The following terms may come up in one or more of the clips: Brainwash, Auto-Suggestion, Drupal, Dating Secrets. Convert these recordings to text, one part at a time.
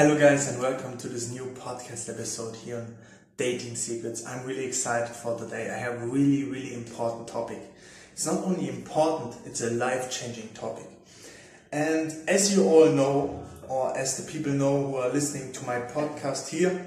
Hello guys, and welcome to this new podcast episode here on Dating Secrets. I'm really excited for today. I have a really important topic. It's not only important, it's a life-changing topic. And as you all know, or as the people know who are listening to my podcast here,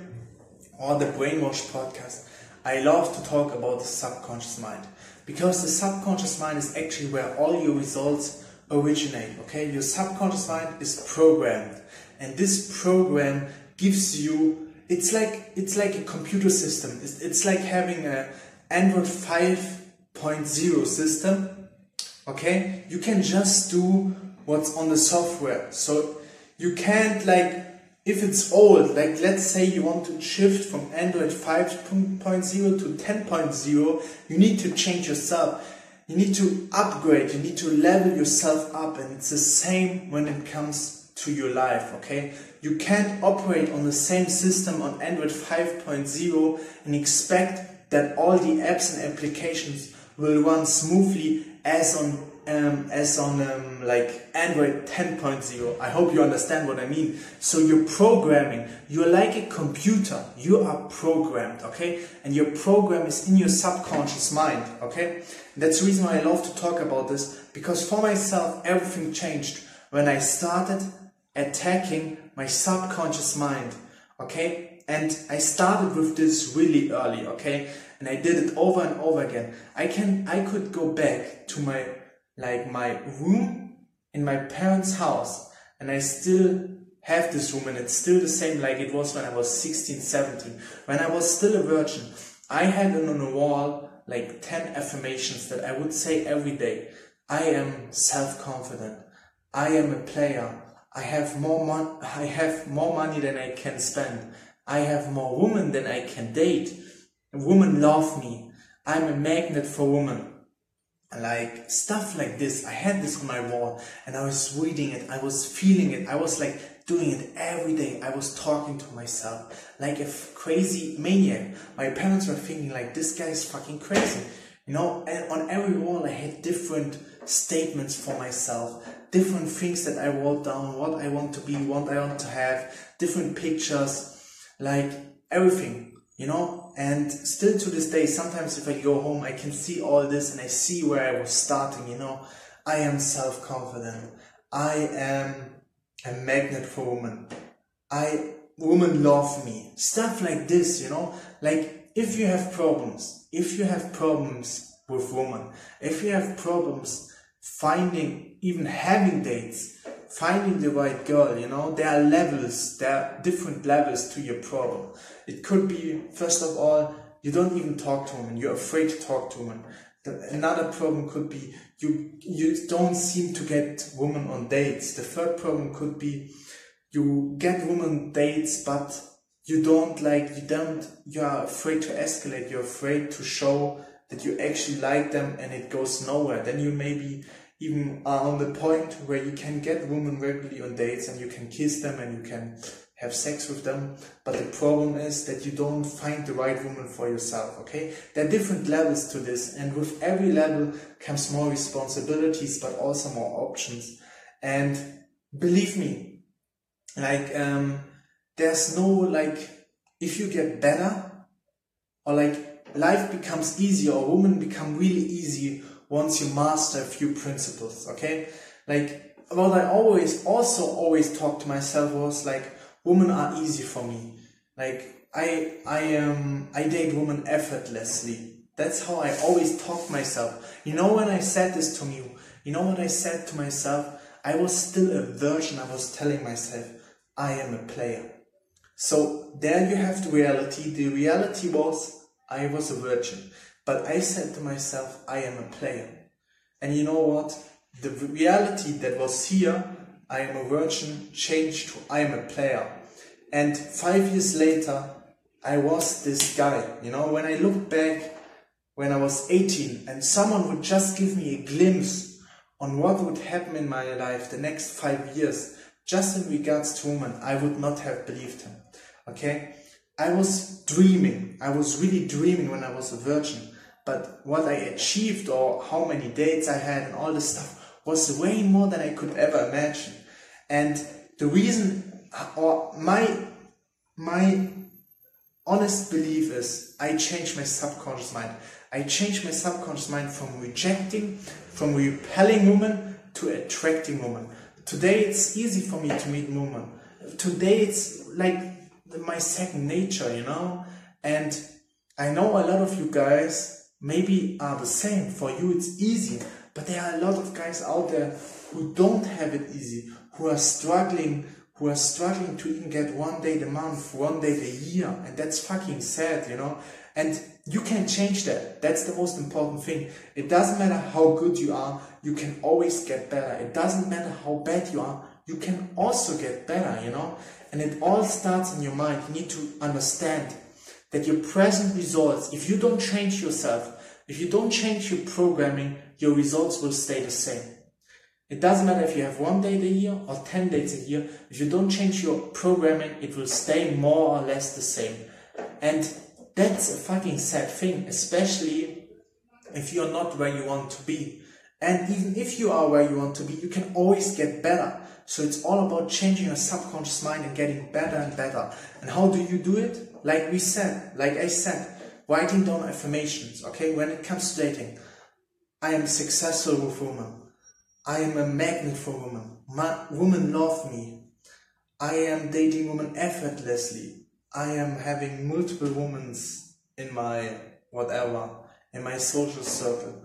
or the Brainwash podcast, I love to talk about the subconscious mind. Because the subconscious mind is actually where all your results originate, okay? Your subconscious mind is programmed. And this program gives you, it's like a computer system. It's like having an Android 5.0 system, okay? You can just do what's on the software. So you can't, like, if it's old, like let's say you want to shift from Android 5.0 to 10.0, you need to change yourself. You need to upgrade, you need to level yourself up, and it's the same when it comes to your life, okay? You can't operate on the same system on Android 5.0 and expect that all the apps and applications will run smoothly as on Android 10.0. I hope you understand what I mean. So you're programming. You're like a computer. You are programmed, okay? And your program is in your subconscious mind, okay? That's the reason why I love to talk about this, because for myself everything changed when I started attacking my subconscious mind, okay? And I started with this really early, okay? And I did it over and over again. I could go back to my room in my parents' house, and I still have this room, and it's still the same like it was when I was 16, 17. When I was still a virgin, I had on the wall like 10 affirmations that I would say every day. I am self-confident. I am a player. I have more money than I can spend. I have more women than I can date. Women love me. I'm a magnet for women. Like stuff like this. I had this on my wall, and I was reading it. I was feeling it. I was like doing it every day. I was talking to myself like a crazy maniac. My parents were thinking like, this guy is fucking crazy. You know, and on every wall I had different statements for myself, different things that I wrote down, what I want to be, what I want to have, different pictures, like everything, you know. And still to this day, sometimes if I go home, I can see all this and I see where I was starting, you know. I am self-confident. I am a magnet for women. Women love me. Stuff like this, you know, like, if you have problems with women, if you have problems finding, even having dates, finding the right girl, you know, there are levels, there are different levels to your problem. It could be, first of all, you don't even talk to women, you're afraid to talk to women. Another problem could be you don't seem to get women on dates. The third problem could be you get women dates, but you are afraid to escalate, you're afraid to show that you actually like them, and it goes nowhere. Then you maybe even are on the point where you can get women regularly on dates and you can kiss them and you can have sex with them. But the problem is that you don't find the right woman for yourself, okay? There are different levels to this, and with every level comes more responsibilities, but also more options. And believe me, like, there's no, like, if you get better, or like life becomes easier, or women become really easy once you master a few principles, okay? Like, what I always talk to myself was like, women are easy for me. Like, I date women effortlessly. That's how I always talk to myself. You know, when I said this to you, you know what I said to myself? I was still a virgin. I was telling myself, I am a player. So there you have the reality. The reality was I was a virgin, but I said to myself, I am a player. And you know what? The reality that was here, I am a virgin, changed to I am a player. And 5 years later, I was this guy. You know, when I look back, when I was 18, and someone would just give me a glimpse on what would happen in my life the next 5 years, just in regards to women, I would not have believed him, okay? I was really dreaming when I was a virgin, but what I achieved or how many dates I had and all this stuff was way more than I could ever imagine. And the reason or my honest belief is, I change my subconscious mind. I change my subconscious mind from rejecting, from repelling women to attracting women. Today it's easy for me to meet women. Today it's like my second nature, you know? And I know a lot of you guys maybe are the same. For you it's easy, but there are a lot of guys out there who don't have it easy, who are struggling, to even get one date a month, one date a year, and that's fucking sad, you know? And you can change that. That's the most important thing. It doesn't matter how good you are, you can always get better. It doesn't matter how bad you are, you can also get better, you know? And it all starts in your mind. You need to understand that your present results, if you don't change yourself, if you don't change your programming, your results will stay the same. It doesn't matter if you have one date a year or 10 dates a year. If you don't change your programming, it will stay more or less the same. And that's a fucking sad thing, especially if you're not where you want to be. And even if you are where you want to be, you can always get better. So it's all about changing your subconscious mind and getting better and better. And how do you do it? Like we said, like I said, writing down affirmations, okay? When it comes to dating, I am successful with women. I am a magnet for women. Women love me. I am dating women effortlessly. I am having multiple women in my whatever, in my social circle.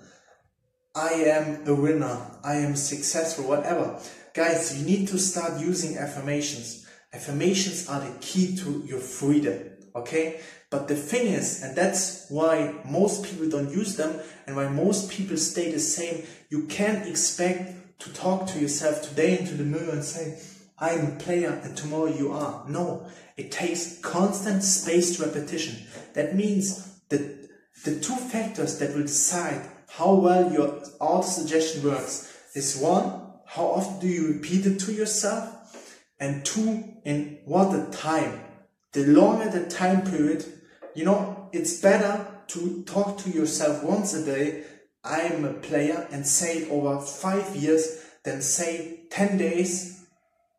I am a winner. I am successful, whatever. Guys, you need to start using affirmations. Affirmations are the key to your freedom, okay? But the thing is, and that's why most people don't use them and why most people stay the same, you can't expect to talk to yourself today into the mirror and say, I'm a player and tomorrow you are. No, it takes constant spaced repetition. That means that the two factors that will decide how well your auto-suggestion works is one, how often do you repeat it to yourself? And two, in what the time. The longer the time period, you know, it's better to talk to yourself once a day, I'm a player, and say it over 5 years than say 10 days.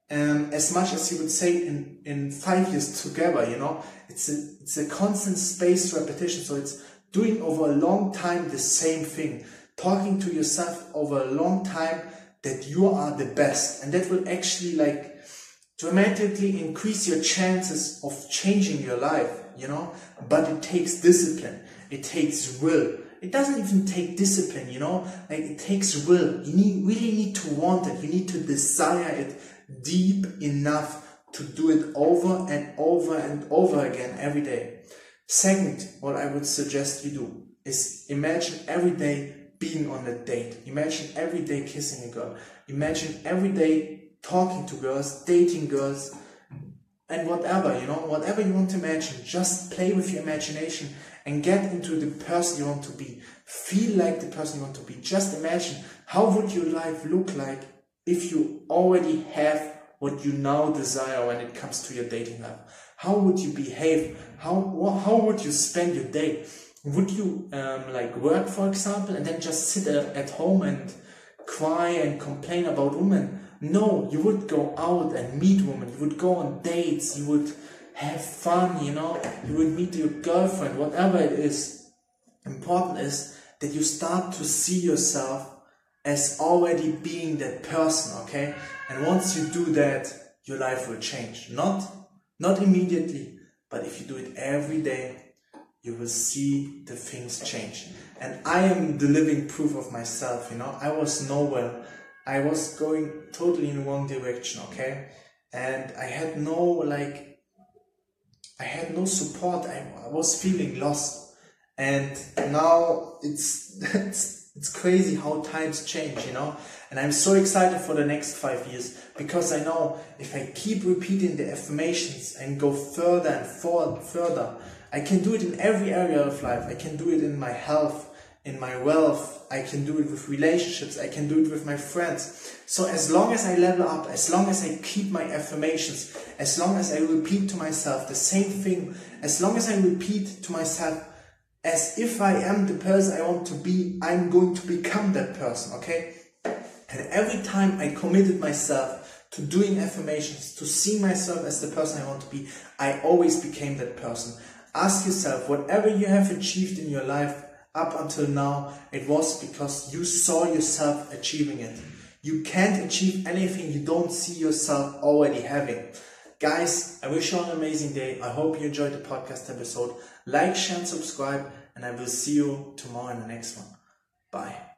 As much as you would say in 5 years together, you know, it's a constant spaced repetition. So it's doing over a long time the same thing, talking to yourself over a long time that you are the best, and that will actually like dramatically increase your chances of changing your life, you know. But it takes discipline, it takes will. It doesn't even take discipline, you know, like it takes will. You really need to want it, you need to desire it deep enough to do it over and over and over again every day. Second, what I would suggest you do is imagine every day being on a date. Imagine every day kissing a girl. Imagine every day talking to girls, dating girls, and whatever, you know, whatever you want to imagine. Just play with your imagination and get into the person you want to be. Feel like the person you want to be. Just imagine, how would your life look like if you already have what you now desire when it comes to your dating life? How would you behave? How would you spend your day? Would you like work, for example, and then just sit at home and cry and complain about women? No, you would go out and meet women. You would go on dates. You would have fun, you know. You would meet your girlfriend, whatever it is. Important is that you start to see yourself as already being that person, okay? And once you do that, your life will change. Not immediately, but if you do it every day, you will see the things change. And I am the living proof of myself, you know? I was nowhere. I was going totally in one direction, okay? And I had no, like, I had no support. I was feeling lost. And now it's crazy how times change, you know? And I'm so excited for the next 5 years, because I know if I keep repeating the affirmations and go further and further, I can do it in every area of life. I can do it in my health, in my wealth. I can do it with relationships. I can do it with my friends. So as long as I level up, as long as I keep my affirmations, as long as I repeat to myself the same thing, as long as I repeat to myself, as if I am the person I want to be, I'm going to become that person, okay? And every time I committed myself to doing affirmations, to seeing myself as the person I want to be, I always became that person. Ask yourself, whatever you have achieved in your life up until now, it was because you saw yourself achieving it. You can't achieve anything you don't see yourself already having. Guys, I wish you all an amazing day. I hope you enjoyed the podcast episode. Like, share, and subscribe, and I will see you tomorrow in the next one. Bye.